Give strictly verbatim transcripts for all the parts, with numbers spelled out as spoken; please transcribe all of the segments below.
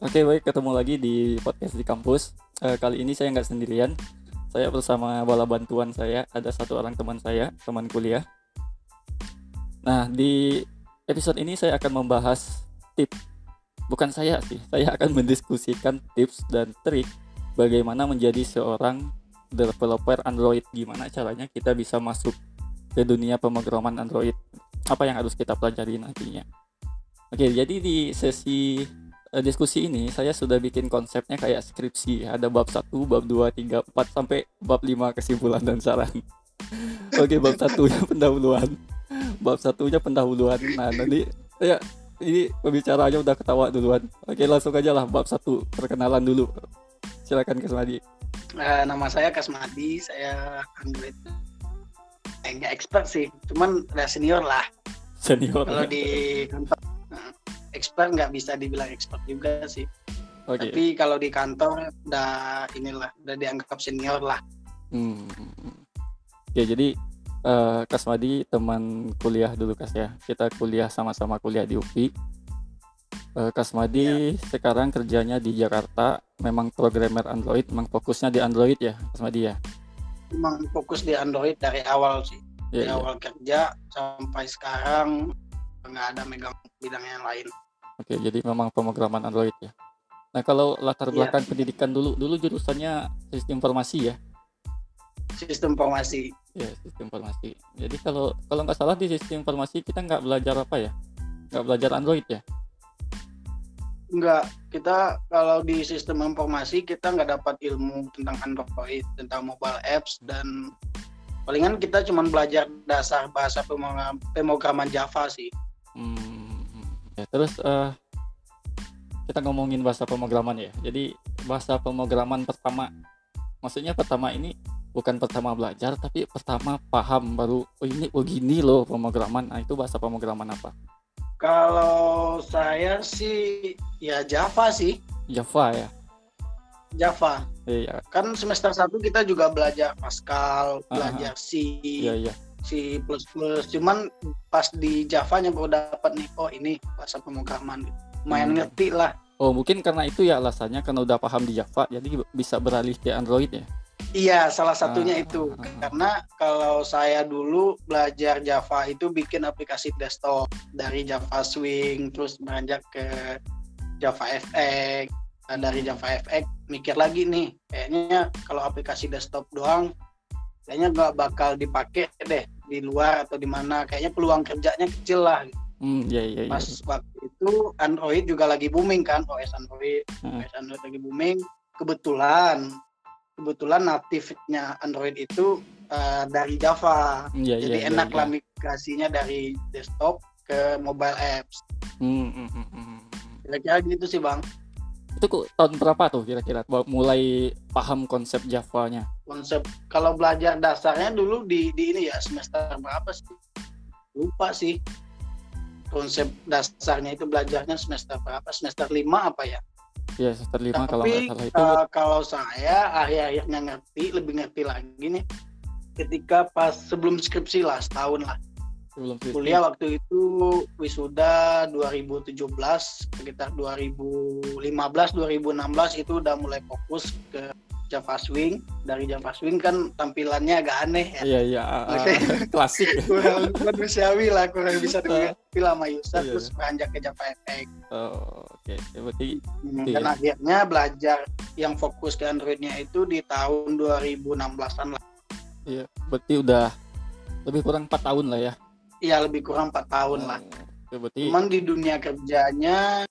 Oke, baik, ketemu lagi di podcast di kampus. E, kali ini saya nggak sendirian. Saya bersama bala bantuan saya, ada satu orang teman saya, teman kuliah. Nah, di episode ini saya akan membahas tips. Bukan saya sih, saya akan mendiskusikan tips dan trik bagaimana menjadi seorang developer Android. Gimana caranya kita bisa masuk ke dunia pemrograman Android. Apa yang harus kita pelajari nantinya. Oke, jadi di sesi diskusi ini saya sudah bikin konsepnya kayak skripsi. Ada bab satu, bab dua, tiga, empat, sampai bab lima, kesimpulan dan saran. Oke, bab satunya pendahuluan. Bab satunya pendahuluan. Nah, nanti ya ini pembicaraannya udah ketawa duluan. Oke, langsung aja lah bab satu, perkenalan dulu. Silakan Kasmadi. Uh, nama saya Kasmadi, saya Android. Enggak expert sih, cuman udah senior lah. Senior. Kalau di kantor expert nggak bisa dibilang expert juga sih, okay. Tapi kalau di kantor udah inilah udah dianggap senior lah. Hmm. Ya jadi uh, Kasmadi teman kuliah dulu Kas ya, kita kuliah sama-sama kuliah di U P I. Uh, Kasmadi ya. Sekarang kerjanya di Jakarta, memang programmer Android, memang fokusnya di Android ya Kasmadi ya. Memang fokus di Android dari awal sih, ya, dari ya. awal kerja sampai sekarang. Nggak ada megang bidang yang lain. Oke, jadi memang pemrograman Android ya. Nah, kalau latar belakang yeah. pendidikan dulu, dulu jurusannya sistem informasi ya? Sistem informasi. Ya, sistem informasi. Jadi kalau kalau nggak salah di sistem informasi kita nggak belajar apa ya? Nggak belajar Android ya? Nggak, kita kalau di sistem informasi kita nggak dapat ilmu tentang Android, tentang mobile apps, dan palingan kita cuma belajar dasar bahasa pemrograman Java sih. Hmm, ya, terus uh, kita ngomongin bahasa pemrograman ya. Jadi bahasa pemrograman pertama, maksudnya pertama ini bukan pertama belajar, tapi pertama paham baru oh ini oh gini loh pemrograman. Nah, itu bahasa pemrograman apa? Kalau saya sih ya Java sih. Java ya. Java. Iya. Kan semester satu kita juga belajar Pascal, Aha. belajar C. Iya, iya. C plus plus, cuman pas di Javanya baru dapat nih, oh ini bahasa pemrograman, lumayan hmm. ngerti lah. Oh mungkin karena itu ya alasannya, karena udah paham di Java, jadi bisa beralih ke Android ya? Iya, salah satunya ah. itu, karena kalau saya dulu belajar Java itu bikin aplikasi desktop, dari Java Swing, terus beranjak ke Java F X, nah, dari Java F X mikir lagi nih, kayaknya kalau aplikasi desktop doang, kayaknya nggak bakal dipakai deh di luar atau di mana, kayaknya peluang kerjanya kecil lah. Hmm, iya, iya, iya. Pas waktu itu Android juga lagi booming kan, O S Android, hmm. O S Android lagi booming. Kebetulan, kebetulan natifnya Android itu uh, dari Java, iya, jadi iya, enak iya, lah iya. migrasinya dari desktop ke mobile apps. Hmm, hmm, hmm, hmm. Kira-kira gitu sih bang. Itu kok tahun berapa tuh kira-kira mulai paham konsep Javanya? Konsep kalau belajar dasarnya dulu di, di ini ya semester berapa sih? Lupa sih. Konsep dasarnya itu belajarnya semester berapa? Semester lima apa ya? Iya, semester lima kalau enggak salah itu. Tapi uh, kalau saya akhir-akhirnya ngerti, lebih ngerti lagi nih ketika pas sebelum skripsi lah, setahun lah. Sebelum skripsi. Kuliah waktu itu wisuda dua ribu tujuh belas, sekitar dua ribu lima belas dua ribu enam belas itu udah mulai fokus ke Java Swing. Dari Java Swing kan tampilannya agak aneh ya. Iya iya, okay. uh, klasik. Kurang manusiawi lah, kurang bisa dimengerti sama user, iya, terus beranjak ke Java F X. Oh, oke. Okay. Berarti dan iya. akhirnya belajar yang fokus ke Android-nya itu di tahun dua ribu enam belasan lah. Iya, berarti udah lebih kurang empat tahun lah ya. Iya, lebih kurang empat tahun oh, lah. Ya, berarti cuman di dunia kerjanya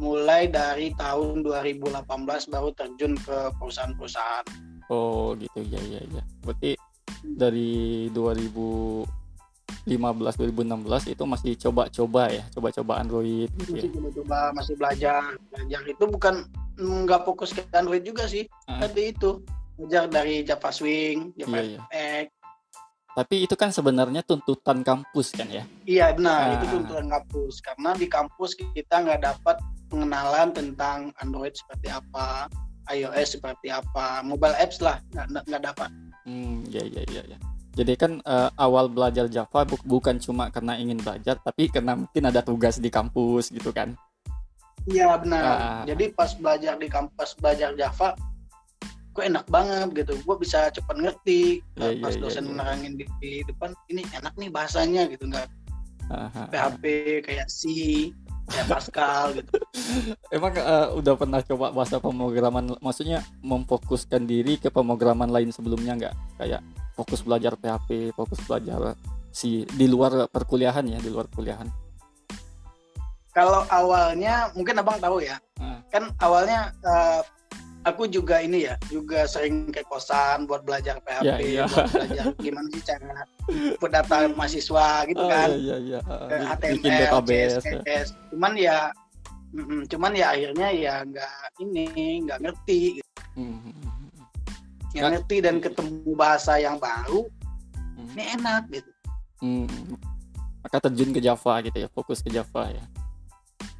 mulai dari tahun dua ribu delapan belas baru terjun ke perusahaan-perusahaan. Oh gitu ya ya ya. Berarti dari dua ribu lima belas dua ribu enam belas itu masih coba-coba ya, coba-coba Android gitu ya. Masih coba-coba, masih belajar. Belajar itu bukan nggak fokus ke Android juga sih. Ah. Tadi itu belajar dari Java Swing, Java F X. Iya, iya. Tapi itu kan sebenarnya tuntutan kampus kan ya? Iya benar, ah. itu tuntutan kampus. Karena di kampus kita nggak dapat pengenalan tentang Android seperti apa, iOS seperti apa, mobile apps lah nggak nggak dapat. Hmm, ya ya ya ya. Jadi kan uh, awal belajar Java bu- bukan cuma karena ingin belajar, tapi karena mungkin ada tugas di kampus gitu kan? Iya benar. Nah. Jadi pas belajar di kampus belajar Java, gue enak banget gitu. Gue bisa cepat ngerti. Yeah, pas yeah, dosen yeah, nerangin yeah. di, di depan, ini enak nih bahasanya gitu, nggak uh-huh. P H P kayak C, kayak Pascal gitu. Emang uh, udah pernah coba bahasa pemrograman? Maksudnya memfokuskan diri ke pemrograman lain sebelumnya nggak? Kayak fokus belajar P H P, fokus belajar C di luar perkuliahan ya, di luar kuliahan. Kalau awalnya mungkin abang tahu ya, hmm. kan awalnya uh, aku juga ini ya, juga sering ke kosan buat belajar P H P, yeah, yeah. buat belajar gimana sih cara pendata mahasiswa gitu kan, oh, yeah, yeah. Uh, H T M L, C S S, ya. cuman ya, mm, cuman ya akhirnya ya nggak ini, nggak ngerti, gitu. hmm. nggak ngerti dan ketemu bahasa yang baru, hmm. ini enak gitu. Hmm. Maka terjun ke Java gitu ya, fokus ke Java ya.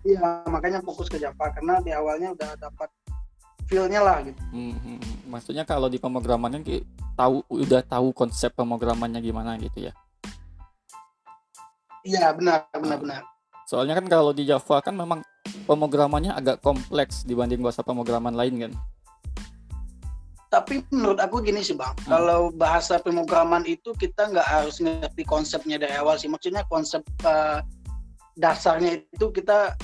Iya, makanya fokus ke Java karena di awalnya udah dapat feel-nya lah gitu. Mm-hmm. Maksudnya kalau di pemrogramannya tahu udah tahu konsep pemrogramannya gimana gitu ya. Iya, benar, benar, benar. Soalnya kan kalau di Java kan memang pemrogramannya agak kompleks dibanding bahasa pemrograman lain kan. Tapi menurut aku gini sih Bang, hmm. kalau bahasa pemrograman itu kita nggak harus ngerti konsepnya dari awal sih. Maksudnya konsep uh, dasarnya itu kita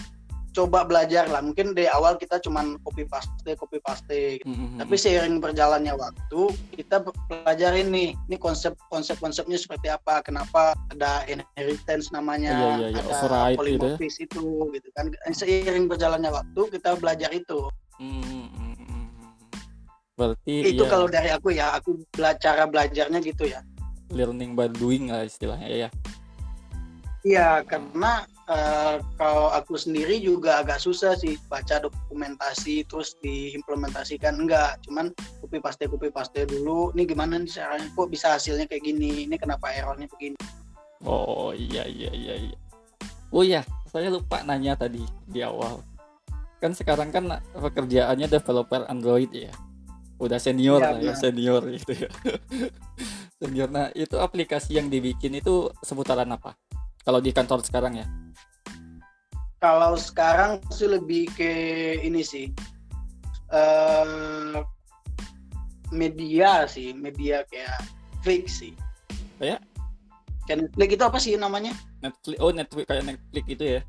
coba belajar lah, mungkin dari awal kita cuman copy paste copy paste gitu. mm-hmm. Tapi seiring berjalannya waktu kita pelajarin nih ini konsep konsep konsepnya seperti apa, kenapa ada inheritance namanya, yeah, yeah, yeah. ada override, polymorphism gitu. Itu gitu kan, seiring berjalannya waktu kita belajar itu. mm-hmm. Berarti itu ya. Kalau dari aku ya, aku bela- cara belajarnya gitu ya, learning by doing lah istilahnya ya. Iya, karena uh, kalau aku sendiri juga agak susah sih baca dokumentasi terus diimplementasikan, enggak, cuman copy paste copy paste dulu. Ini gimana nih caranya kok bisa hasilnya kayak gini? Ini kenapa errornya begini? Oh iya iya iya. Oh iya, saya lupa nanya tadi di awal. Kan sekarang kan pekerjaannya developer Android ya. Udah senior ya, lah ya, senior gitu ya. Senior. Nah, itu aplikasi yang dibikin itu seputaran apa? Kalau di kantor sekarang ya? Kalau sekarang sih lebih ke ini sih, uh, media sih, media kayak Netflix sih. Kayak? Kayak Netflix itu apa sih namanya? Netflix, oh Netflix, kayak Netflix itu ya?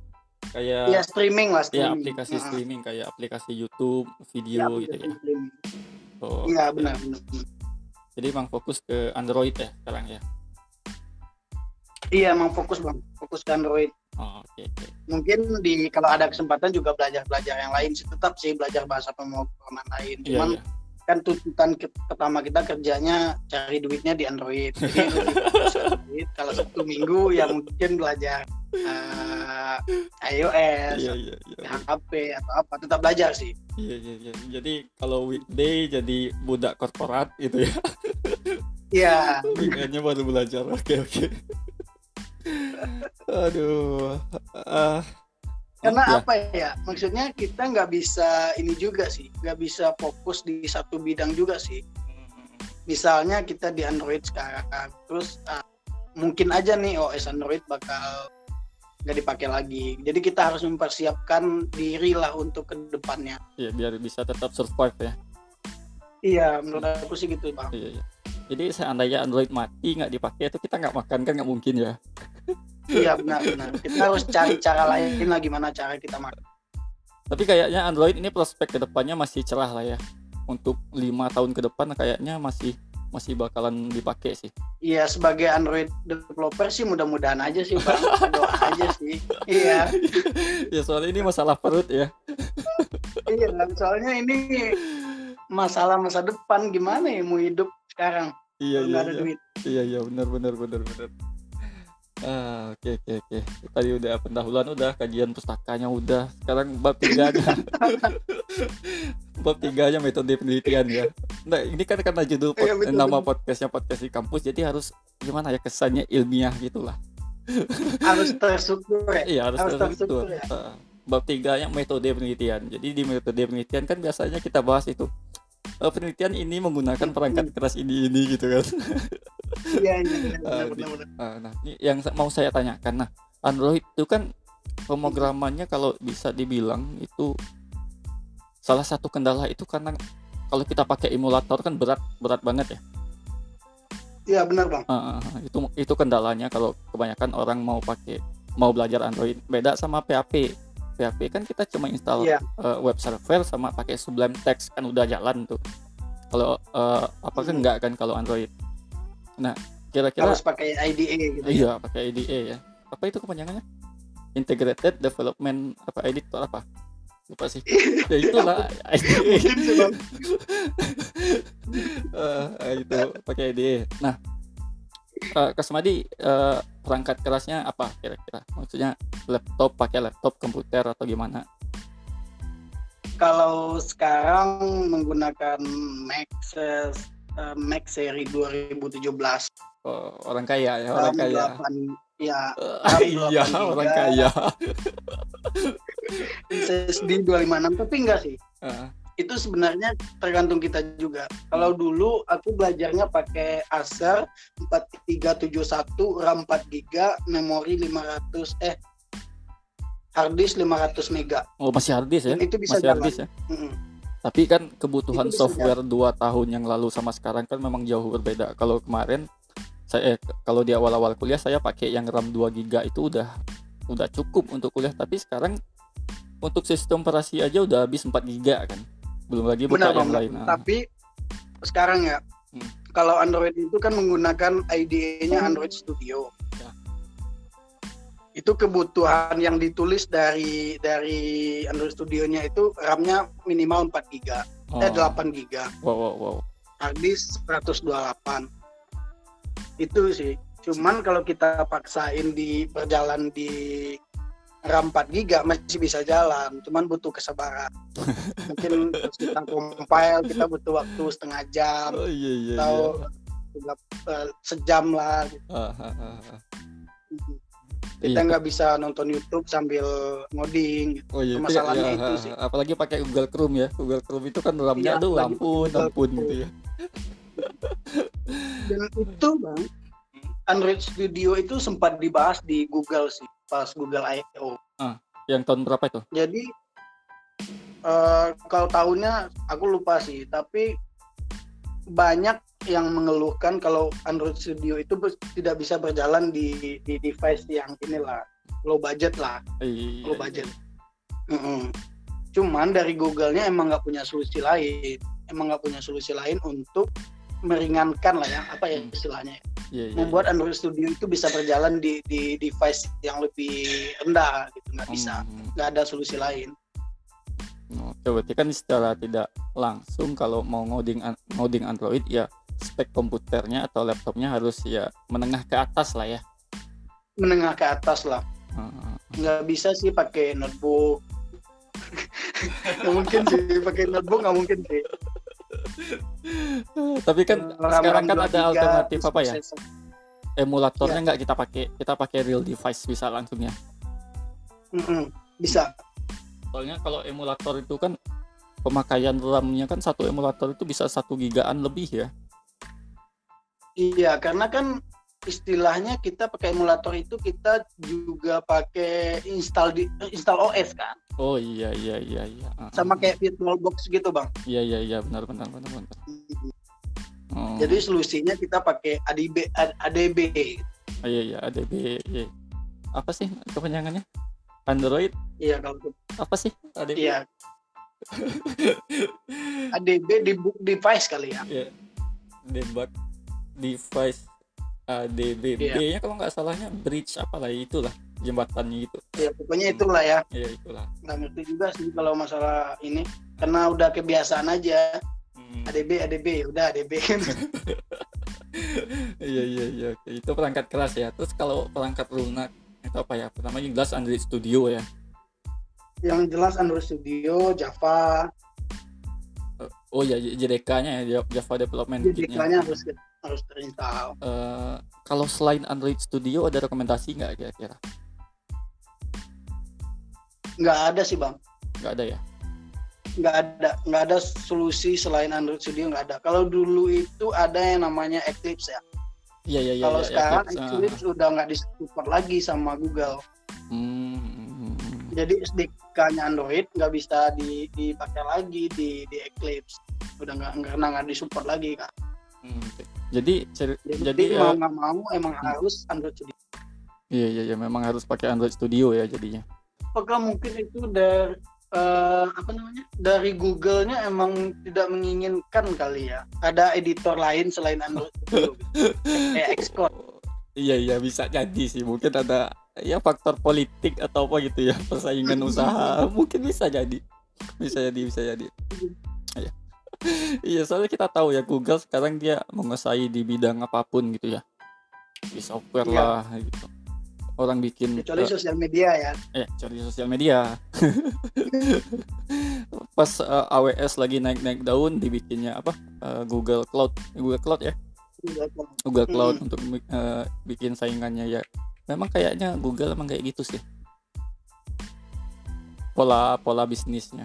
Kayak? Ya streaming lah, streaming. Ya aplikasi nah. streaming, kayak aplikasi YouTube, video ya, gitu ya? Oh, iya benar, benar. Jadi emang fokus ke Android ya sekarang ya? Iya, emang fokus bang, fokus ke Android. Oh, okay, okay. Mungkin di kalau ada kesempatan juga belajar-belajar yang lain sih, tetap sih belajar bahasa pemrograman lain. Cuman yeah, yeah. kan tuntutan ke- pertama kita kerjanya cari duitnya di Android. Jadi Android, kalau satu minggu ya mungkin belajar uh, iOS, yeah, yeah, yeah. H P atau apa, tetap belajar sih. Iya, yeah, iya, yeah, iya. Yeah. Jadi kalau weekday jadi budak korporat gitu ya. Iya. yeah. Weekendnya baru belajar. Oke, okay, oke. Okay. Aduh, uh, karena ya. apa ya? Maksudnya kita nggak bisa ini juga sih, nggak bisa fokus di satu bidang juga sih. Misalnya kita di Android sekarang, terus uh, mungkin aja nih O S Android bakal nggak dipakai lagi. Jadi kita harus mempersiapkan diri lah untuk kedepannya. Iya, biar bisa tetap survive ya. Iya, menurut hmm. aku sih gitu Bang. Iya, iya. Jadi seandainya Android mati nggak dipakai itu kita nggak makan kan, nggak mungkin ya. Iya benar-benar. Kita harus cari cara lain lah gimana cara kita makan. Tapi kayaknya Android ini prospek kedepannya masih cerah lah ya. Untuk lima tahun ke depan kayaknya masih masih bakalan dipakai sih. Iya, sebagai Android developer sih mudah-mudahan aja sih Bang. Doa aja sih. Iya. Ya soalnya ini masalah perut ya. Iya, soalnya ini masalah masa depan, gimana ya mau hidup sekarang. Iya, iya, ada iya. duit. Iya iya benar benar benar benar. Ah oke oke oke. Tadi udah pendahuluan, udah kajian pustakanya udah. Sekarang bab tiga aja. Bab tiga aja metode penelitian ya. Nah ini kan karena judul pot, ya, betul, nama podcastnya podcast di kampus, jadi harus gimana ya kesannya ilmiah gitulah. Harus terstruktur ya. Iya harus, harus terstruktur. Ya. Bab tiga yang metode penelitian. Jadi di metode penelitian kan biasanya kita bahas itu. Uh, penelitian ini menggunakan perangkat keras ini ini gitu kan. Iya, iya, benar-benar. Nah, ini yang mau saya tanyakan, nah Android itu kan pemrogramannya kalau bisa dibilang itu salah satu kendala itu karena kalau kita pakai emulator kan berat berat banget ya. Iya benar bang. Uh, itu itu kendalanya kalau kebanyakan orang mau pakai mau belajar Android. Beda sama P H P. P H P kan kita cuma install yeah. uh, web server sama pakai Sublime Text kan udah jalan tuh. Kalau uh, apa kan hmm. enggak kan kalau Android. Nah kira-kira harus pakai I D E. Gitu. Iya pakai I D E ya. Apa itu kepanjangannya? Integrated Development apa Editor apa? Lupa sih. Ya itulah I D E. uh, itu pakai I D E. Nah, uh, Kasmadi uh, perangkat kerasnya apa kira-kira? Maksudnya laptop pakai laptop komputer atau gimana? Kalau sekarang menggunakan Mac uh, Mac seri dua ribu tujuh belas. Oh, orang kaya ya, orang kaya. Ya, uh, iya, orang kaya. S S D dua lima enam tapi enggak sih. Uh. Itu sebenarnya tergantung kita juga. Kalau dulu aku belajarnya pakai Acer empat tiga tujuh satu, RAM empat giga, memori lima ratus eh hard disk lima ratus mega. Oh, masih hard disk ya? Dan itu bisa masih hard disk ya? Mm-hmm. Tapi kan kebutuhan software jalan. dua tahun yang lalu sama sekarang kan memang jauh berbeda. Kalau kemarin saya eh, kalau di awal-awal kuliah saya pakai yang RAM dua giga itu udah udah cukup untuk kuliah, tapi sekarang untuk sistem operasi aja udah habis empat giga kan. Belum lagi buka benar, yang benar. lain. Tapi sekarang ya hmm. kalau Android itu kan menggunakan I D E-nya Android Studio. Ya. Itu kebutuhan yang ditulis dari dari Android Studio-nya itu RAM-nya minimal empat giga, oh. eh delapan giga. Wow wow wow. Hard disk seratus dua puluh delapan. Itu sih, cuman kalau kita paksain di berjalan di RAM empat giga masih bisa jalan, cuman butuh kesabaran. Mungkin kita compile kita butuh waktu setengah jam oh, iya, iya, atau iya. sejam lah gitu. ah, ah, ah. Kita nggak iya. bisa nonton YouTube sambil ngoding gitu. oh, iya, masalahnya iya, itu iya, sih apalagi pakai Google Chrome ya. Google Chrome itu kan RAM-nya aduh ampun ampun gitu ya. Dan itu bang, Android Studio itu sempat dibahas di Google sih, pas Google I O. Ah, yang tahun berapa itu? Jadi uh, kalau tahunnya aku lupa sih, tapi banyak yang mengeluhkan kalau Android Studio itu ber- tidak bisa berjalan di, di device yang inilah low budget lah, Iyi, low budget. Mm-hmm. Cuman dari Google-nya emang nggak punya solusi lain, emang nggak punya solusi lain untuk meringankan lah ya, apa ya istilahnya, yeah, yeah, membuat yeah. Android Studio itu bisa berjalan di, di device yang lebih rendah gitu, nggak bisa, nggak mm. ada solusi lain. Nah, berarti kan secara tidak langsung kalau mau ngoding ngoding Android ya spek komputernya atau laptopnya harus ya menengah ke atas lah ya. Menengah ke atas lah, nggak bisa sih pakai notebook, nggak mungkin sih pakai notebook nggak mungkin sih. Tapi kan RAM sekarang kan ada alternatif apa ya? Emulatornya nggak ya. kita pakai, kita pakai real device bisa langsungnya. Mm-hmm. Bisa. Soalnya kalau emulator itu kan pemakaian RAM-nya kan satu emulator itu bisa satu gigaan lebih ya. Iya, karena kan istilahnya kita pakai emulator itu kita juga pakai install di, install O S kan. Oh iya iya iya iya. Sama kayak virtual box gitu bang. Iya iya iya benar benar benar benar. Oh. Jadi solusinya kita pakai A D B A D B. Oh, iya iya A D B. Iya. Apa sih kepanjangannya? Android? Iya kalau itu. Apa sih A D B? Iya. A D B debug device kali ya. Iya. Debug device A D B. Iya. B-nya kalau nggak salahnya bridge apalah itulah. Jembatannya gitu. Ya pokoknya itulah ya. Iya itulah. Nggak ngerti juga sih kalau masalah ini, karena udah kebiasaan aja. Hmm. A D B, A D B, udah A D B. Iya iya iya. Itu perangkat keras ya. Terus kalau perangkat lunak itu apa ya? Pertama yang jelas Android Studio ya. Yang jelas Android Studio, Java. Oh ya J D K-nya ya, Java Development Kit-nya. J D K-nya harus harus terinstall. Uh, kalau selain Android Studio ada rekomendasi nggak kira-kira? Nggak ada sih bang. Nggak ada ya? Nggak ada, nggak ada solusi selain Android Studio, nggak ada. Kalau dulu itu ada yang namanya Eclipse ya. Iya iya iya. Kalau ya, sekarang ya, Eclipse, Eclipse uh... udah nggak disupport lagi sama Google. Hmm. Jadi S D K-nya Android nggak bisa dipakai lagi di, di Eclipse, udah nggak nggak nggak disupport lagi kak. Hmm. Jadi jadi, jadi mau nggak uh, mau emang hmm. harus Android Studio. Iya iya ya, memang harus pakai Android Studio ya jadinya. Apakah mungkin itu dari uh, apa namanya dari Google-nya emang tidak menginginkan kali ya? Ada editor lain selain Android Studio, kayak Xcode. Iya iya bisa jadi sih, mungkin ada ya faktor politik atau apa gitu ya, persaingan usaha mungkin bisa jadi, bisa jadi bisa jadi. Iya iya soalnya kita tahu ya Google sekarang dia menguasai di bidang apapun gitu ya, di software iya. lah gitu. Orang bikin kecuali uh, sosial media ya. Iya, kecuali sosial media. Pas uh, A W S lagi naik-naik daun dibikinnya apa? Uh, Google Cloud. Google Cloud ya. Google Cloud, Google Cloud hmm. untuk uh, bikin saingannya ya. Memang kayaknya Google emang kayak gitu sih. Pola pola bisnisnya.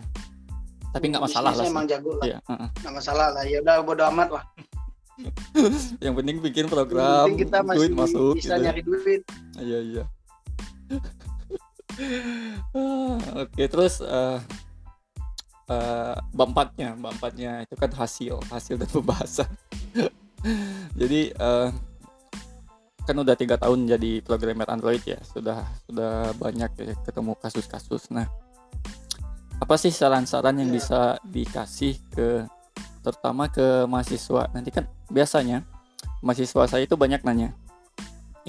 Tapi enggak masalah lah. Emang jago lah. Iya, uh-uh. Gak masalah lah. Ya udah bodo amat lah. Yang penting bikin program, penting kita masih duit masuk, bisa gitu. Nyari duit. Iya iya. Oke terus uh, uh, bampatnya, bampatnya itu kan hasil, hasil dan pembahasan. Jadi uh, kan udah tiga tahun jadi programmer Android ya, sudah sudah banyak ya, ketemu kasus-kasus. Nah, apa sih saran-saran yang ya. bisa dikasih ke terutama ke mahasiswa? Nanti kan biasanya mahasiswa saya itu banyak nanya,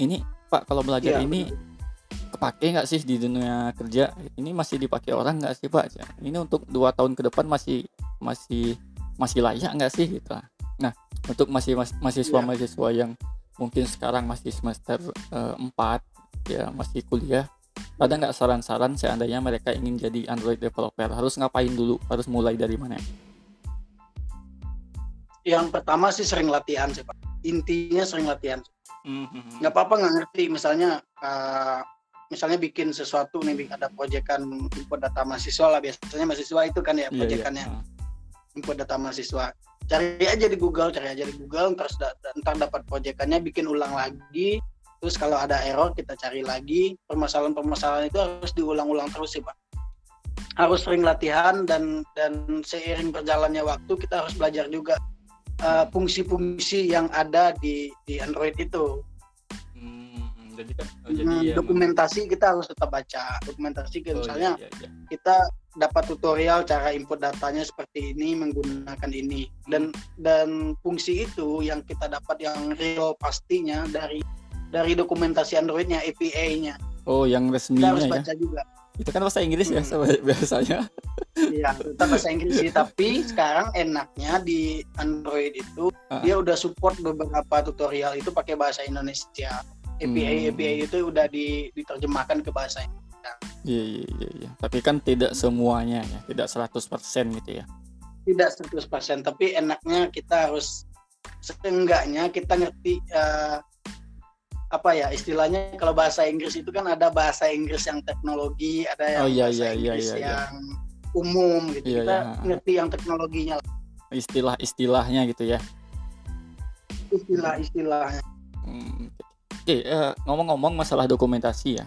ini Pak kalau belajar ya, ini bener. kepake nggak sih di dunia kerja, ini masih dipakai orang nggak sih Pak, ini untuk dua tahun ke depan masih masih masih layak nggak sih gitu. Nah untuk masih mas, mahasiswa ya. mahasiswa yang mungkin sekarang masih semester uh, empat ya, masih kuliah, ada nggak saran-saran seandainya mereka ingin jadi Android developer, harus ngapain dulu, harus mulai dari mana? Yang pertama sih sering latihan sih Pak. Intinya sering latihan. Mm-hmm. Gak apa-apa gak ngerti. Misalnya uh, misalnya bikin sesuatu nih, ada proyekan input data mahasiswa lah. Biasanya mahasiswa itu kan ya proyekannya. Yeah, yeah. Input data mahasiswa. Cari aja di Google, cari aja di Google. Terus da- ntar dapat proyekannya, bikin ulang lagi. Terus kalau ada error kita cari lagi. Permasalahan-permasalahan itu harus diulang-ulang terus sih Pak. Harus sering latihan dan dan seiring berjalannya waktu kita harus belajar juga. Uh, fungsi-fungsi yang ada di di Android itu. Hmm, jadi kan oh, jadi ya, dokumentasi kita harus tetap baca. Dokumentasi oh, misalnya iya, iya. kita dapat tutorial cara input datanya seperti ini menggunakan ini, dan dan fungsi itu yang kita dapat yang real pastinya dari dari dokumentasi Androidnya, A P I-nya. Oh, yang resminya. Kita harus baca ya? juga. Itu kan bahasa Inggris hmm. ya biasanya. Iya, tetap bahasa Inggris sih. Tapi sekarang enaknya di Android itu uh-huh. dia udah support beberapa tutorial itu pakai bahasa Indonesia. A P I hmm. A P I itu udah diterjemahkan ke bahasa Indonesia. Iya iya iya. Ya. Tapi kan tidak semuanya ya, tidak seratus persen gitu ya. Tidak seratus persen, tapi enaknya kita harus seenggaknya kita ngerti uh, apa ya istilahnya, kalau bahasa Inggris itu kan ada bahasa Inggris yang teknologi, ada yang oh, iya, bahasa iya, Inggris iya, iya, yang iya. umum gitu, iya, kita iya. ngerti yang teknologinya lah. Istilah-istilahnya gitu ya. Istilah-istilahnya. Hmm. Oke, eh, ngomong-ngomong masalah dokumentasi ya.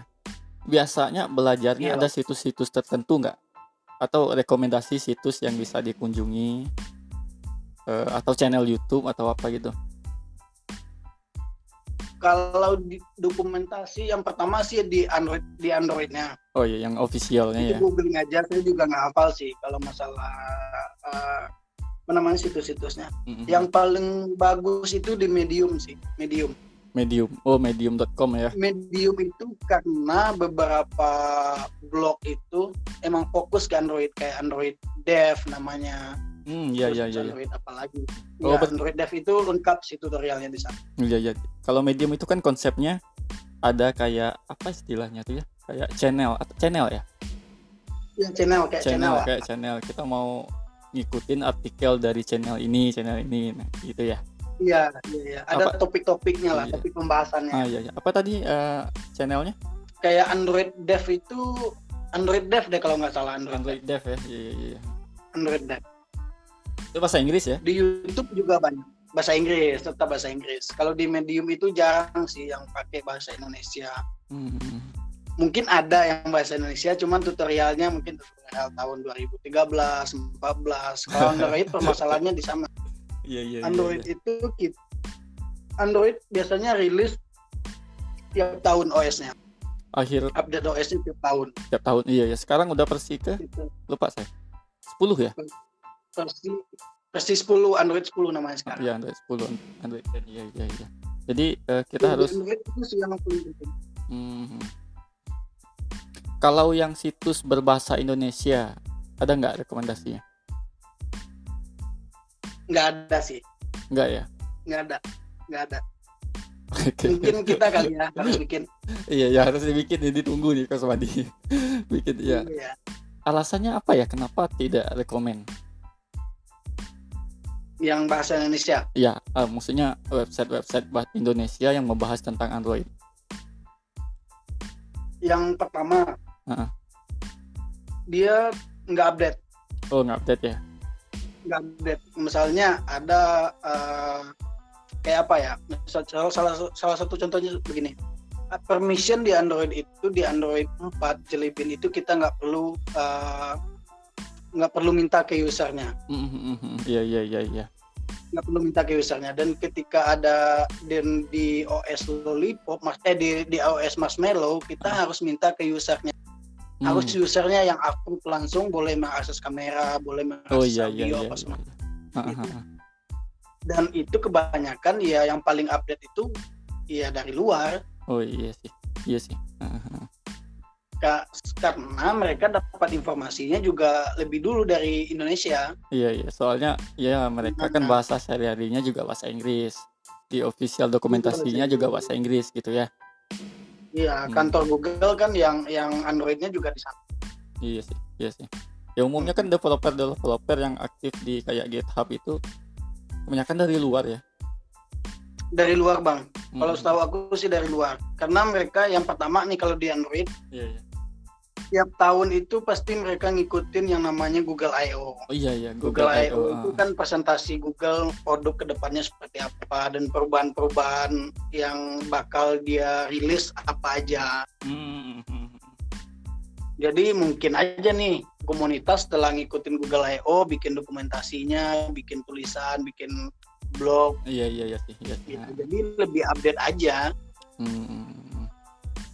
Biasanya belajarnya Yalah. ada situs-situs tertentu nggak? Atau rekomendasi situs yang bisa dikunjungi? Eh, atau channel YouTube atau apa gitu? Kalau di dokumentasi yang pertama sih di Android di Androidnya. Oh iya, yang officialnya itu ya. Itu Google aja, saya juga nggak hafal sih kalau masalah uh, apa namanya situs-situsnya. Mm-hmm. Yang paling bagus itu di Medium sih, Medium. Medium, oh medium dot com ya. Medium itu karena beberapa blog itu emang fokus ke Android, kayak Android Dev namanya. Hmm, ya, ya, ya, Android ya. apalagi oh, ya, Android Dev itu lengkap sih tutorialnya di sana. Iya ya. Kalau Medium itu kan konsepnya ada kayak apa istilahnya tuh ya, kayak channel atau channel ya? Ya channel kayak channel, channel kayak channel. Kita mau ngikutin artikel dari channel ini, channel ini, nah, gitu ya? Iya, iya. Ya. Ada apa? Topik-topiknya lah, iya. topik pembahasannya. Ah, iya, iya. Apa tadi uh, channelnya? Kayak Android Dev itu Android Dev deh kalau nggak salah. Android, Android Dev ya, iya, iya. Android Dev. Itu bahasa Inggris ya? Di YouTube juga banyak bahasa Inggris, tetap bahasa Inggris. Kalau di Medium itu jarang sih yang pakai bahasa Indonesia. Hmm. mungkin ada yang bahasa Indonesia, cuman tutorialnya mungkin tutorial tahun dua ribu tiga belas, empat belas. Kalau Android permasalahannya di sana. Yeah, yeah, Android yeah, yeah. itu kita, Android biasanya rilis tiap tahun O S-nya. Akhir update O S tiap tahun. Tiap tahun iya ya. Sekarang udah persi ke lupa saya. sepuluh ya? Persi persi sepuluh, Android sepuluh namanya sekarang. Iya, Android sepuluh. Android iya iya iya. Jadi uh, kita Jadi, harus Android itu sih yang paling penting. Hmm. Kalau yang situs berbahasa Indonesia, ada enggak rekomendasinya? Enggak ada sih. Enggak ya? Enggak ada. Enggak ada. Okay. Mungkin kita kali ya harus bikin. Iya ya harus dibikin, jadi tunggu nih Kasmadi. Bikin ya. Iya. Alasannya apa ya? Kenapa tidak rekomend? Yang bahasa Indonesia? Iya, uh, maksudnya website-website bahasa Indonesia yang membahas tentang Android. Yang pertama, uh-uh. dia nggak update. Oh nggak update ya? Nggak update. Misalnya ada. Uh, kayak apa ya, salah, salah, salah satu contohnya begini, permission di Android itu, di Android empat Jelly Bean itu kita nggak perlu nggak uh, perlu minta ke usernya. Iya iya iya iya. Nggak perlu minta ke usernya, dan ketika ada dan di O S Lollipop, maksudnya di, di O S Marshmallow kita ah. harus minta ke usernya. Mm. Harus usernya yang approve langsung, boleh mengakses kamera, boleh mengakses oh, audio, apa semua. Dan itu kebanyakan ya yang paling update itu ya dari luar. Oh iya sih, iya sih. Uh-huh. Karena mereka dapat informasinya juga lebih dulu dari Indonesia. Iya iya, soalnya ya mereka nah, kan bahasa sehari-harinya juga bahasa Inggris. Di official dokumentasinya juga bahasa Inggris gitu ya. Iya, kantor hmm. Google kan yang yang Android-nya juga di sana. Iya sih, iya sih. Ya umumnya kan developer-developer yang aktif di kayak GitHub itu kebanyakan dari luar ya? Dari luar bang, hmm. kalau setahu aku sih dari luar. Karena mereka yang pertama nih kalau di Android, yeah, yeah. tiap tahun itu pasti mereka ngikutin yang namanya Google I O. Oh iya iya. Google, Google I O itu kan presentasi Google produk kedepannya seperti apa dan perubahan-perubahan yang bakal dia rilis apa aja. Hmm. Jadi mungkin aja nih komunitas setelah ngikutin Google I O bikin dokumentasinya, bikin tulisan, bikin blog. Iya iya iya sih. Iya, gitu. Nah. Jadi lebih update aja. Hmm.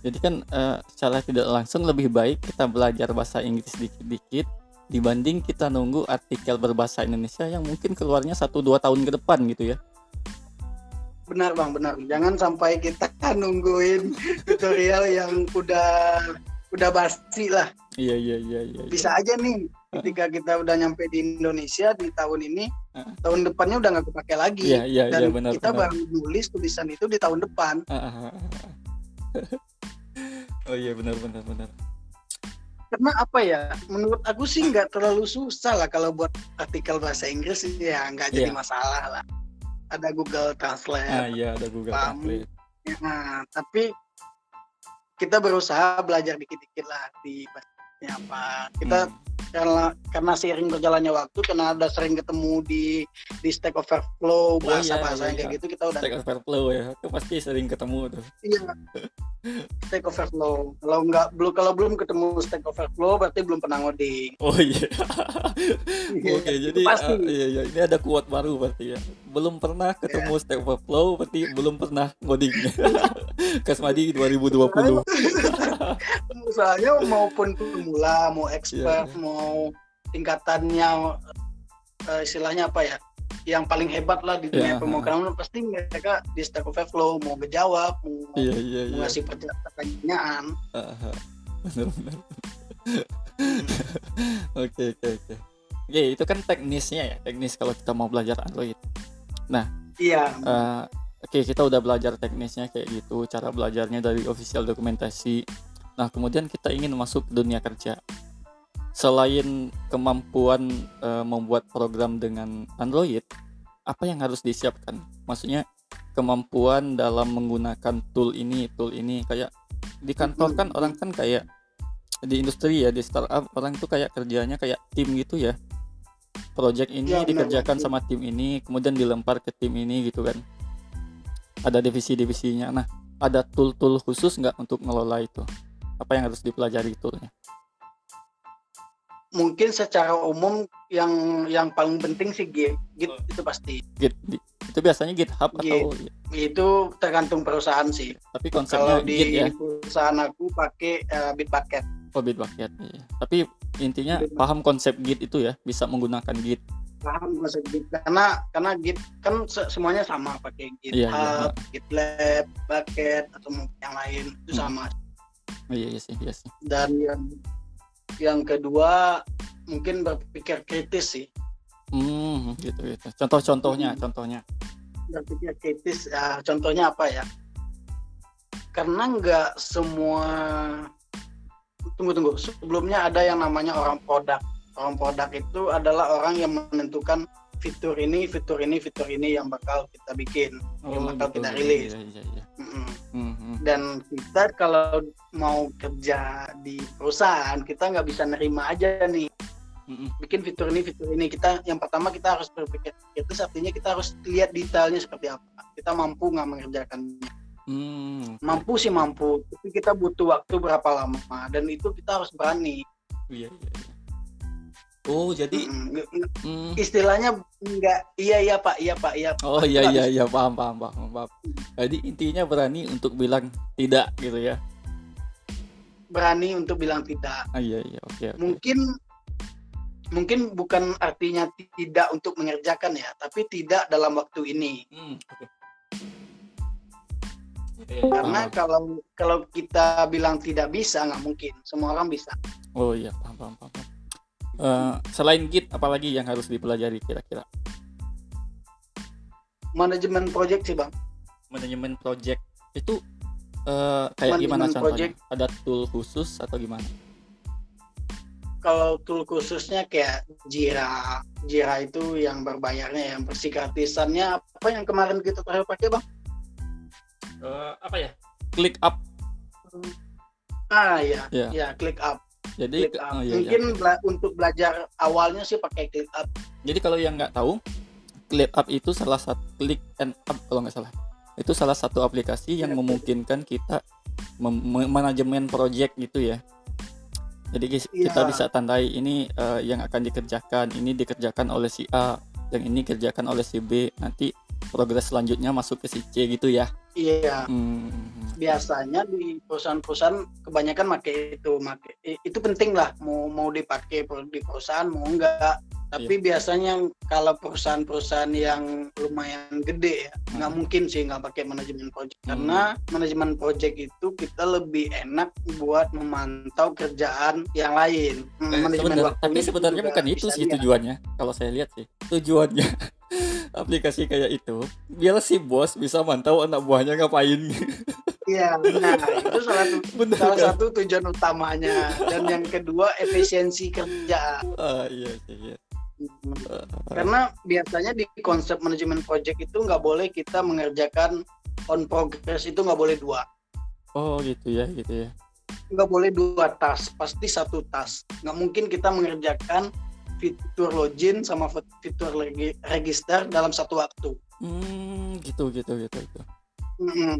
Jadi kan uh, secara tidak langsung lebih baik kita belajar bahasa Inggris dikit-dikit dibanding kita nunggu artikel berbahasa Indonesia yang mungkin keluarnya satu dua tahun ke depan gitu ya. Benar bang, benar. Jangan sampai kita nungguin tutorial yang udah udah basi lah. Iya iya iya. iya Bisa iya. aja nih ketika kita udah nyampe di Indonesia di tahun ini, uh. tahun depannya udah nggak kepake lagi. Iya iya. Dan iya, benar, kita benar. baru nulis tulisan itu di tahun depan. Uh. Oh iya benar benar benar. Karena apa ya? Menurut aku sih nggak terlalu susah lah kalau buat artikel bahasa Inggris ya nggak yeah. jadi masalah lah. Ada Google Translate. Ah iya ada Google Pam. Translate. Nah tapi kita berusaha belajar dikit-dikit lah di bahasanya apa. Kita hmm. karena karena sering berjalannya waktu, karena ada sering ketemu di di Stack Overflow bahasa-bahasa oh, iya, iya, kayak iya. gitu kita udah. Stack Overflow ya, itu pasti sering ketemu tuh. Iya. Stack Overflow. Kalau nggak belum kalau belum ketemu Stack Overflow, berarti belum pernah ngoding. Oh iya. Oke, okay, jadi uh, iya, iya. ini ada quote baru berarti ya. Belum pernah ketemu yeah. Stack Overflow, berarti belum pernah ngoding. Kasmadi dua ribu dua puluh. Misalnya maupun pemula, mau expert, yeah. mau tingkatannya uh, istilahnya apa ya, yang paling hebat lah di dunia yeah. pemrograman pasti mereka di Stack Overflow mau ngejawab, mau yeah, yeah, yeah. ngasih pertanyaan. Uh-huh. Benar-benar. Oke oke oke. Oke itu kan teknisnya ya, teknis kalau kita mau belajar Android. Nah. Iya. Yeah. Uh, Oke, okay, kita udah belajar teknisnya kayak gitu, cara belajarnya dari official dokumentasi. Nah, kemudian kita ingin masuk ke dunia kerja. Selain kemampuan e, membuat program dengan Android, apa yang harus disiapkan? Maksudnya kemampuan dalam menggunakan tool ini, tool ini. Kayak di kantor kan orang kan kayak di industri ya, di startup orang tuh kayak kerjanya kayak tim gitu ya. Project ini ya, dikerjakan sama tim ini, kemudian dilempar ke tim ini gitu kan. Ada divisi-divisinya. Nah, ada tool-tool khusus nggak untuk ngelola itu? apa yang harus dipelajari toolnya? Mungkin secara umum yang yang paling penting sih Git, Git itu pasti. Git itu biasanya GitHub Git, atau itu tergantung perusahaan sih. Tapi konsepnya kalau Git di ya. Perusahaan aku pakai uh, Bitbucket. Oh Bitbucket. Iya. Tapi intinya Bitbucket. Paham konsep Git itu ya, bisa menggunakan Git. Paham konsep Git karena karena Git kan semuanya sama pakai GitHub, iya, iya. GitLab, Bitbucket atau mungkin yang lain itu hmm. sama. Oh, iya, iya sih, iya sih. Dan yang yang kedua mungkin berpikir kritis sih. Hmm, gitu gitu. Contoh-contohnya, hmm. contohnya. Berpikir kritis, ya, contohnya apa ya? Karena nggak semua. Tunggu-tunggu. Sebelumnya ada yang namanya orang produk. Orang produk itu adalah orang yang menentukan fitur ini, fitur ini, fitur ini yang bakal kita bikin, oh, yang bakal betul, kita rilis. Iya, iya, iya. Mm-hmm. Mm-hmm. Dan kita kalau mau kerja di perusahaan, kita nggak bisa nerima aja nih. Mm-hmm. Bikin fitur ini, fitur ini. Kita yang pertama kita harus berpikir kritis, artinya kita harus lihat detailnya seperti apa. Kita mampu nggak mengerjakannya. Mm-hmm. Mampu sih mampu, tapi kita butuh waktu berapa lama. Dan itu kita harus berani. Iya, yeah, iya. Yeah. Oh jadi mm. istilahnya enggak iya iya pak iya pak iya pak. Oh iya iya iya paham paham paham paham. Jadi intinya berani untuk bilang tidak gitu ya. Berani untuk bilang tidak. Ah, iya iya oke. Okay, okay. Mungkin mungkin bukan artinya tidak untuk mengerjakan ya, tapi tidak dalam waktu ini. Hmm, okay. Karena ah. kalau kalau kita bilang tidak bisa nggak mungkin, semua orang bisa. Oh iya paham paham paham. Uh, selain Git, apalagi yang harus dipelajari kira-kira? Manajemen project sih bang. Manajemen project itu uh, kayak manajemen gimana contohnya? Project, ada tool khusus atau gimana? Kalau tool khususnya kayak Jira, Jira itu yang berbayarnya, yang bersih gratisannya. Apa yang kemarin kita terakhir pakai bang? Uh, apa ya? ClickUp. Ah ya, yeah. ya ClickUp. Jadi oh, iya, mungkin iya. Bela- untuk belajar awalnya sih pakai ClickUp. Jadi kalau yang nggak tahu, ClickUp itu salah satu click and up kalau nggak salah. Itu salah satu aplikasi yang memungkinkan kita mem- manajemen project gitu ya. Jadi kita ya. bisa tandai ini uh, yang akan dikerjakan, ini dikerjakan oleh si A, yang ini dikerjakan oleh si B. Nanti progres selanjutnya masuk ke si C gitu ya. Iya. Hmm. Biasanya di perusahaan-perusahaan kebanyakan pakai itu, pakai itu penting lah. Mau mau dipakai di perusahaan mau enggak. Tapi iya. biasanya kalau perusahaan-perusahaan yang lumayan gede ya, hmm. nggak mungkin sih nggak pakai manajemen project. Hmm. Karena manajemen project itu kita lebih enak buat memantau kerjaan yang lain. Eh, manajemen sebenar, tapi sebenarnya bukan itu sih lihat. tujuannya. Kalau saya lihat sih tujuannya. Aplikasi kayak itu biar si bos bisa mantau anak buahnya ngapain. Iya benar, itu salah, tu, benar, salah kan? Satu tujuan utamanya. Dan yang kedua efisiensi kerja. Ah iya iya. Karena biasanya di konsep manajemen project itu nggak boleh kita mengerjakan on progress, itu nggak boleh dua. Oh gitu ya gitu ya. Nggak boleh dua task, pasti satu task. Nggak mungkin kita mengerjakan fitur login sama fitur register dalam satu waktu. Hmm, gitu gitu gitu gitu. Mm-hmm.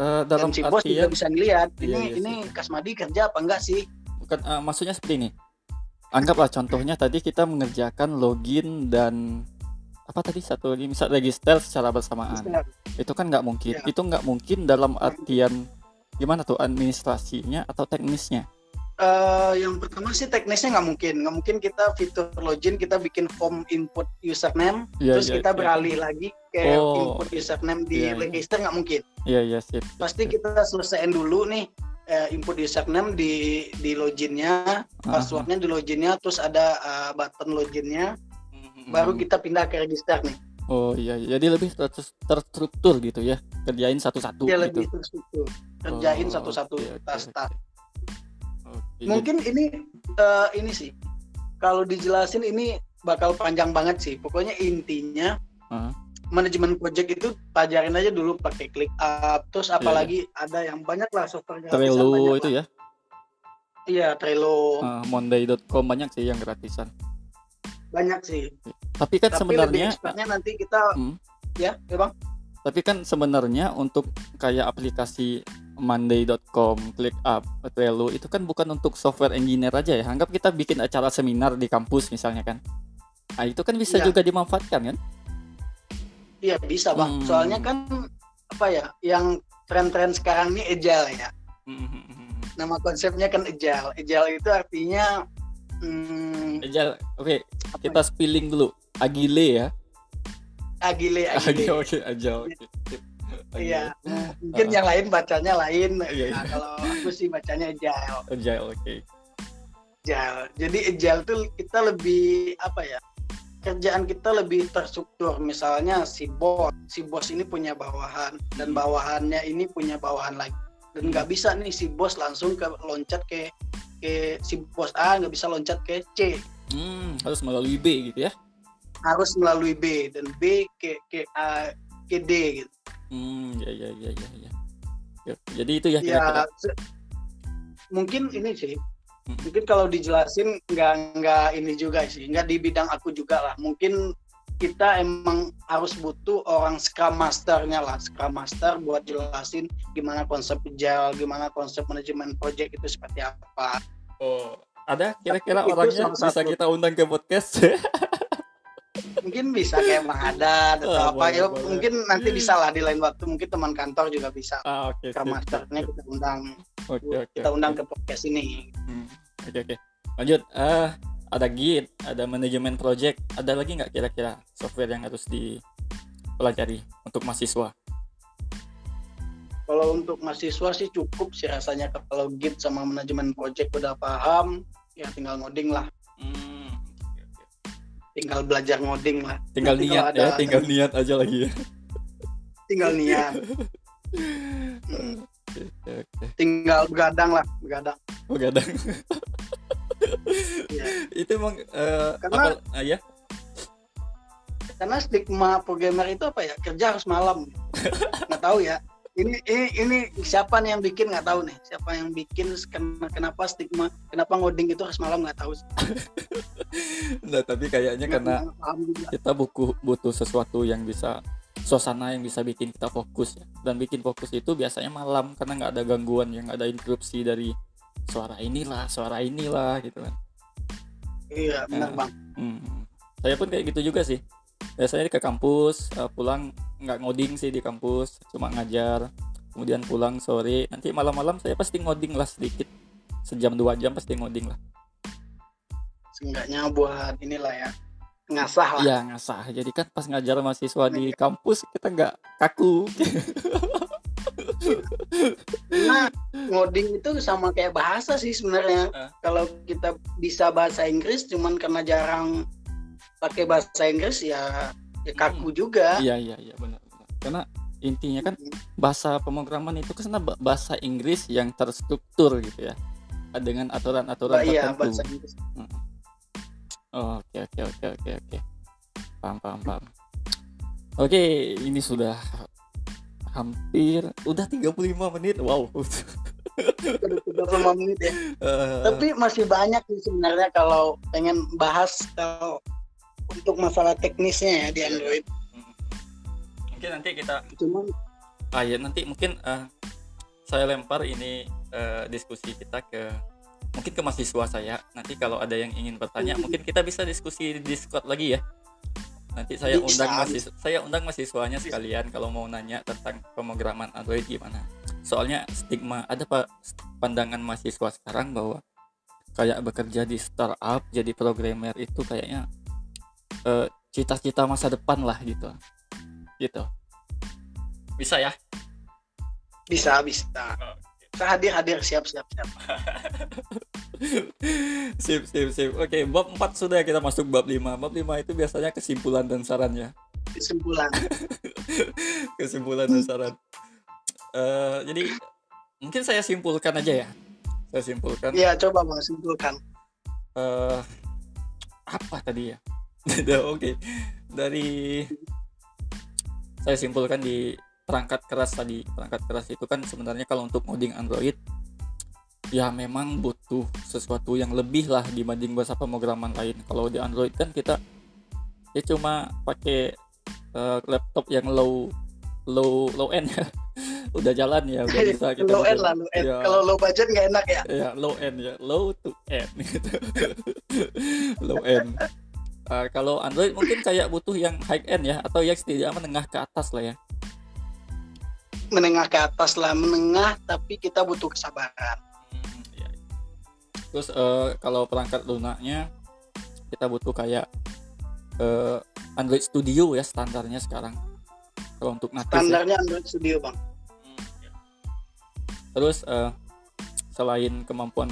Uh, dalam si bos juga bisa ngelihat ini iya, ini iya. Kasmadi kerja apa enggak sih? Bukan, uh, maksudnya seperti ini. Anggaplah contohnya tadi kita mengerjakan login dan apa tadi satu lagi misal register secara bersamaan. Register. Itu kan nggak mungkin. Ya. Itu nggak mungkin dalam artian gimana tuh administrasinya atau teknisnya? Uh, yang pertama sih teknisnya nggak mungkin, nggak mungkin kita fitur login kita bikin form input username, yeah, terus yeah, kita yeah. beralih lagi ke oh, input username di yeah, register nggak yeah. mungkin. Iya yeah, iya yeah, sip. Pasti sip. Kita selesaiin dulu nih uh, input username di di loginnya, passwordnya di loginnya, terus ada uh, button loginnya, mm-hmm. baru kita pindah ke register nih. Oh iya, jadi lebih terstruktur gitu ya, kerjain satu-satu. Iya gitu. Lebih terstruktur, kerjain oh, satu-satu okay, tas-tas. Okay. Mungkin ini uh, ini sih kalau dijelasin ini bakal panjang banget sih. Pokoknya intinya uh-huh. manajemen project itu pelajarin aja dulu pakai ClickUp. Terus apalagi yeah. ada yang banyak lah software Trello itu lah. Ya? Iya Trello. Uh, Monday dot com banyak sih yang gratisan. Banyak sih. Tapi kan Tapi sebenarnya nanti kita hmm? ya, ya bang. Tapi kan sebenarnya untuk kayak aplikasi Monday dot com, ClickUp, Trello itu kan bukan untuk software engineer aja ya. Anggap kita bikin acara seminar di kampus misalnya kan. Nah, itu kan bisa ya. Juga dimanfaatkan kan? Iya, bisa Bang. Hmm. Soalnya kan apa ya, yang tren-tren sekarang ini agile ya. Hmm. Nama konsepnya kan agile. Agile itu artinya hmm, agile. Oke, okay. Kita ya? Spelling dulu. Agile ya. Agile, agile. Oke, okay, agile. Oke. Okay. Iya, mungkin uh, yang lain bacanya lain. Iya, iya. Nah, kalau aku sih bacanya agile. Agile, oke. Okay. Agile. Jadi agile tuh kita lebih apa ya? Kerjaan kita lebih terstruktur. Misalnya si bos, si bos ini punya bawahan dan bawahannya ini punya bawahan lagi. Dan nggak bisa nih si bos langsung ke loncat ke ke si bos A nggak bisa loncat ke C. Hmm, harus melalui B gitu ya? Harus melalui B dan B ke ke A ke D gitu. Hmm, ya, ya, ya, ya, ya. Yuk, jadi itu ya kira-kira. Ya, mungkin ini sih, hmm. mungkin kalau dijelasin nggak nggak ini juga sih, nggak di bidang aku juga lah. Mungkin kita emang harus butuh orang Scrum Master-nya lah, Scrum Master buat jelasin gimana konsep agile, gimana konsep manajemen project itu seperti apa. Oh, ada kira-kira orangnya bisa satu. Kita undang ke podcast. Mungkin bisa kayak Bang Haddad atau oh, apa ya, mungkin nanti bisa lah di lain waktu, mungkin teman kantor juga bisa. Ah, oke. Okay, masternya kita undang, okay, okay, kita undang okay. ke podcast ini. Hmm. Oke okay, oke. Okay. Lanjut, uh, ada Git, ada manajemen project, ada lagi nggak kira-kira software yang harus dipelajari untuk mahasiswa? Kalau untuk mahasiswa sih cukup sih rasanya, kalau Git sama manajemen project udah paham, ya tinggal ngoding lah. Hmm. Tinggal belajar ngoding lah. Tinggal nanti niat ya, tinggal ada. niat aja lagi ya. Tinggal niat. hmm. okay, okay. Tinggal begadang lah, begadang. Begadang. ya. Itu emang uh, karena, apa, ah, ya? Karena stigma programmer itu apa ya? Kerja harus malam. Nggak tahu ya. Ini ini ini siapa nih yang bikin nggak tahu nih. Siapa yang bikin kenapa stigma kenapa ngoding itu harus malam nggak tahu sih. Nah, tapi kayaknya nggak, karena nggak kita buku, butuh sesuatu yang bisa suasana yang bisa bikin kita fokus ya. Dan bikin fokus itu biasanya malam karena nggak ada gangguan yang ada interupsi dari suara inilah, suara inilah gitu kan. Iya, benar Bang. Hmm. Saya pun kayak gitu juga sih. Biasanya ke kampus, pulang nggak ngoding sih di kampus, cuma ngajar, kemudian pulang sore, nanti malam-malam saya pasti ngoding lah sedikit, sejam dua jam pasti ngoding lah. Seenggaknya buat inilah ya, ngasah lah. Iya ngasah, jadi kan pas ngajar mahasiswa di kampus kita nggak kaku. Nah, ngoding itu sama kayak bahasa sih sebenarnya. Uh. Kalau kita bisa bahasa Inggris, cuman karena jarang pakai bahasa Inggris ya, ya kaku hmm. juga. Iya iya iya benar, benar. Karena intinya kan bahasa pemrograman itu kan bahasa Inggris yang terstruktur gitu ya. Dengan aturan-aturan bah, tertentu. Iya, bahasa Inggris. Hmm. Oh, oke oke oke oke oke. Paham paham paham. Oke, ini sudah hampir udah tiga puluh lima menit. Wow. tiga puluh lima menit ya. Uh... Tapi masih banyak sih sebenarnya kalau pengen bahas kalau untuk masalah teknisnya ya di Android. Mungkin nanti kita cuman ah ya nanti mungkin uh, saya lempar ini uh, diskusi kita ke mungkin ke mahasiswa saya. Nanti kalau ada yang ingin bertanya, mungkin kita bisa diskusi di Discord lagi ya. Nanti saya undang mahasiswa, saya undang mahasiswanya sekalian kalau mau nanya tentang pemrograman Android gimana. Soalnya stigma ada pak pandangan mahasiswa sekarang bahwa kayak bekerja di startup jadi programmer itu kayaknya Uh, cita-cita masa depan lah gitu, gitu. Bisa ya? Bisa, bisa. Oh, okay. Saya hadir-hadir siap-siap. Siap, sip, sip, sip. Oke, okay, bab empat sudah kita masuk bab lima. Bab lima itu biasanya kesimpulan dan sarannya. Kesimpulan. kesimpulan dan saran. Uh, jadi mungkin saya simpulkan aja ya. Saya simpulkan. Iya, coba Bang simpulkan. Uh, apa tadi ya? Oke, dari saya simpulkan di perangkat keras tadi. Perangkat keras itu kan sebenarnya kalau untuk ngoding Android ya memang butuh sesuatu yang lebih lah dibanding bahasa pemrograman lain. Kalau di Android kan kita ya cuma pakai uh, laptop yang low low low end udah jalan ya, udah bisa kita low end lah, low end. Ya. Kalau low budget nggak enak ya. Ya low end ya, low to end gitu. Low end. Uh, kalau Android mungkin kayak butuh yang high end ya, atau yang setidaknya menengah ke atas lah ya. Menengah ke atas lah, menengah tapi kita butuh kesabaran. Hmm, ya. Terus uh, kalau perangkat lunaknya kita butuh kayak uh, Android Studio ya standarnya sekarang. Kalau untuk native standarnya ya. Android Studio bang. Hmm, ya. Terus uh, selain kemampuan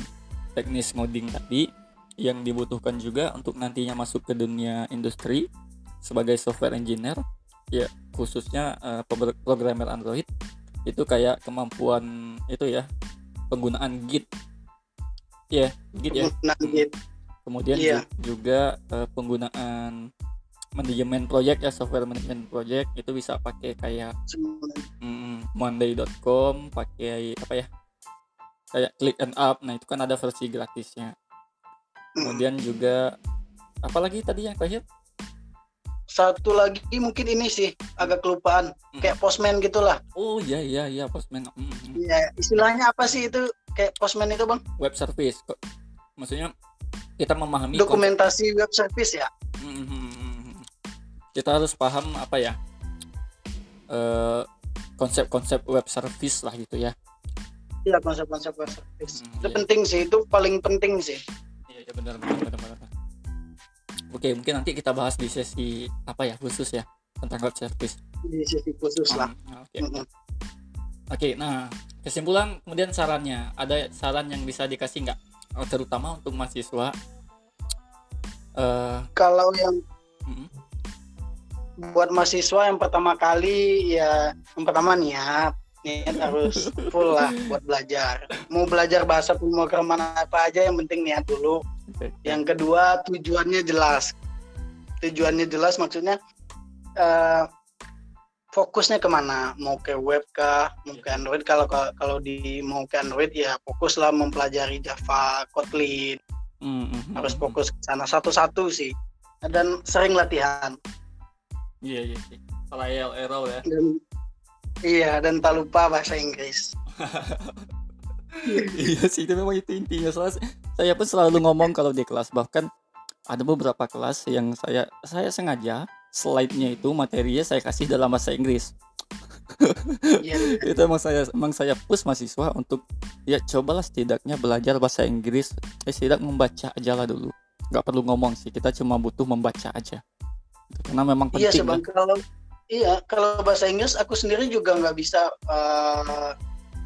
teknis ngoding tadi, yang dibutuhkan juga untuk nantinya masuk ke dunia industri sebagai software engineer ya, khususnya uh, programmer Android itu kayak kemampuan itu ya, penggunaan Git ya, yeah, Git ya Git. Kemudian yeah. juga uh, penggunaan manajemen project ya, software manajemen project itu bisa pakai kayak mm, Monday dot com, pakai apa ya, kayak ClickUp. Nah itu kan ada versi gratisnya. Kemudian juga apalagi tadi yang terakhir? Satu lagi mungkin ini sih agak kelupaan, mm. kayak Postman gitulah. Oh iya iya iya Postman. Mm. Ya, istilahnya apa sih itu kayak Postman itu bang? Web service. Maksudnya kita memahami dokumentasi konsep web service ya. Mm-hmm. Kita harus paham apa ya e, konsep-konsep web service lah gitu ya. Iya konsep-konsep web service. Mm, itu iya. penting sih, itu paling penting sih. Ya benar benar benar. Oke, mungkin nanti kita bahas di sesi apa ya khusus ya tentang web service. Di sesi khusus hmm, lah. Oke. Okay. Mm-hmm. Oke, okay, nah kesimpulan kemudian sarannya, ada saran yang bisa dikasih nggak? Terutama untuk mahasiswa. Uh, Kalau yang mm-hmm. buat mahasiswa yang pertama kali ya, yang pertama niat. Niat harus full lah buat belajar. Mau belajar bahasa pemrograman apa aja yang penting niat dulu. Yang kedua tujuannya jelas. Tujuannya jelas maksudnya uh, fokusnya kemana? Mau ke web kah? Mau ke Android? Kalau kalau di mau ke Android ya fokuslah mempelajari Java, Kotlin. Mm-hmm. Harus fokus ke sana satu-satu sih. Dan sering latihan. Iya iya. Trial error ya. Dan, iya, dan tak lupa bahasa Inggris. Iya sih, itu memang itu intinya. Soalnya saya pun selalu ngomong kalau di kelas. Bahkan ada beberapa kelas yang saya saya sengaja slide-nya itu materinya saya kasih dalam bahasa Inggris. Iya, iya. Itu emang saya emang saya push mahasiswa untuk ya cobalah setidaknya belajar bahasa Inggris. Eh, tidak membaca aja lah dulu. Gak perlu ngomong sih, kita cuma butuh membaca aja. Karena memang penting. Iya, sebab kan? kalau Iya, kalau bahasa Inggris aku sendiri juga nggak bisa uh,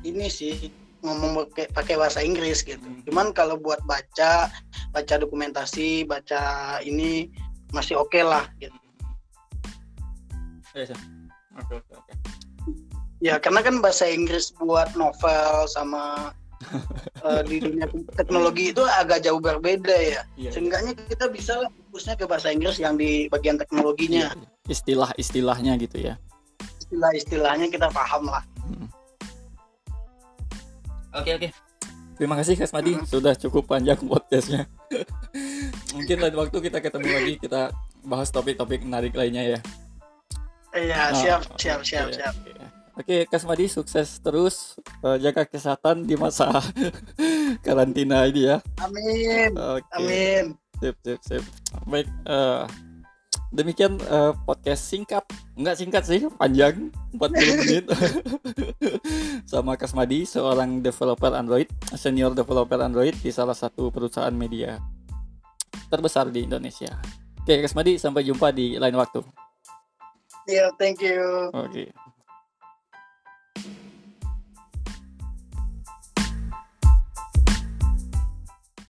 ini sih ngomong pakai bahasa Inggris gitu. Hmm. Cuman kalau buat baca, baca dokumentasi, baca ini masih oke okay lah gitu. Oke, okay, oke. Okay. Ya, karena kan bahasa Inggris buat novel sama uh, di dunia teknologi itu agak jauh berbeda ya. Yeah. Seenggaknya kita bisa lah fokusnya ke bahasa Inggris yang di bagian teknologinya. Yeah. Istilah-istilahnya gitu ya. Istilah-istilahnya kita paham lah. Hmm. Oke oke. Terima kasih Kasmadi, hmm. sudah cukup panjang podcastnya. Mungkin lain waktu kita ketemu lagi, kita bahas topik-topik menarik lainnya ya. Iya, nah, siap siap okay, siap siap. Oke okay. okay, Kasmadi sukses terus, uh, jaga kesehatan di masa karantina ini ya. Amin. Okay. Amin. Sip sip sip. Baik. Uh, Demikian uh, podcast singkat, enggak singkat sih, panjang empat puluh menit sama Kasmadi, seorang developer Android, senior developer Android di salah satu perusahaan media terbesar di Indonesia. Oke Kasmadi, sampai jumpa di lain waktu. Ya, yeah, thank you. Oke. Okay.